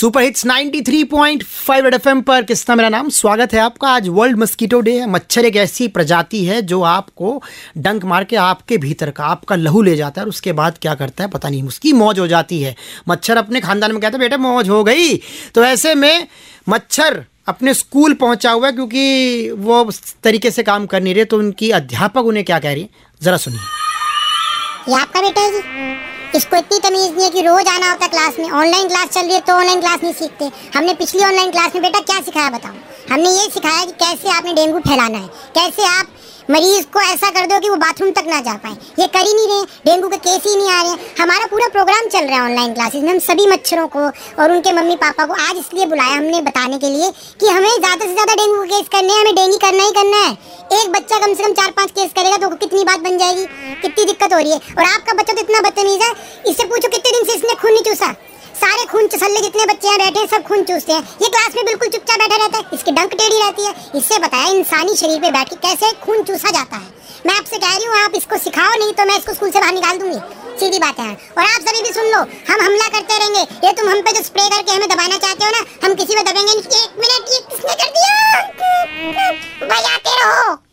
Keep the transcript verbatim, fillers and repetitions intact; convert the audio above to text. Super hits तिरानवे point five F M पर किस्ता मेरा नाम, स्वागत है आपका। आज वर्ल्ड मस्कीटो डे है। मच्छर एक ऐसी प्रजाति है जो आपको डंक मार के आपके भीतर का आपका लहू ले जाता है और उसके बाद क्या करता है पता नहीं, उसकी मौज हो जाती है। मच्छर अपने खानदान में कहता है बेटा मौज हो गई। तो ऐसे में मच्छर अपने स्कूल पहुंचा हुआ है क्योंकि वो उस तरीके से काम कर नहीं रहे। तो उनकी अध्यापक उन्हें क्या कह रही है ज़रा सुनिए। ये आपका बेटा है जी, इसको इतनी तमीज़ नहीं है कि रोज़ आना होता है क्लास में। ऑनलाइन क्लास चल रही है तो ऑनलाइन क्लास नहीं सीखते। हमने पिछली ऑनलाइन क्लास में बेटा क्या सिखाया बताऊँ? हमने ये सिखाया कि कैसे आपने डेंगू फैलाना है, कैसे आप मरीज़ को ऐसा कर दो कि वो बाथरूम तक ना जा पाए। ये कर ही नहीं रहे, डेंगू के केस ही नहीं आ रहे हैं। हमारा पूरा प्रोग्राम चल रहा है ऑनलाइन क्लासेस में। हम सभी मच्छरों को और उनके मम्मी पापा को आज इसलिए बुलाया हमने बताने के लिए कि हमें ज़्यादा से ज़्यादा डेंगू के केस करने हैं, हमें डेंगू करना ही करना है। एक बच्चा कम से कम चार पाँच केस करेगा तो कितनी बात बन जाएगी, कितनी दिक्कत हो रही है। और आपका बच्चा तो इतना बदतमीज़ है, इससे पूछो कितने दिन से इसने खून नहीं चूसा। सारे खून चुसल्ले जितने बच्चे यहाँ बैठे हैं सब खून चूसते हैं। ये क्लास में बिल्कुल चुपचाप बैठा रहता है, इसकी डंक टेढ़ी रहती है। इससे बताया इंसानी शरीर पे बैठ के कैसे खून चूसा जाता है। मैं आपसे कह रही हूँ आप इसको सिखाओ, नहीं तो मैं इसको स्कूल से बाहर निकाल दूंगी। सीधी बात है। और आप सभी भी सुन लो, हम हमला करते रहेंगे। ये तुम हम पे जो स्प्रे करके हमें दबाना चाहते हो ना, हम किसी पे दबेंगे नहीं। एक मिनट, ये किसने कर दिया? बजाते रहो।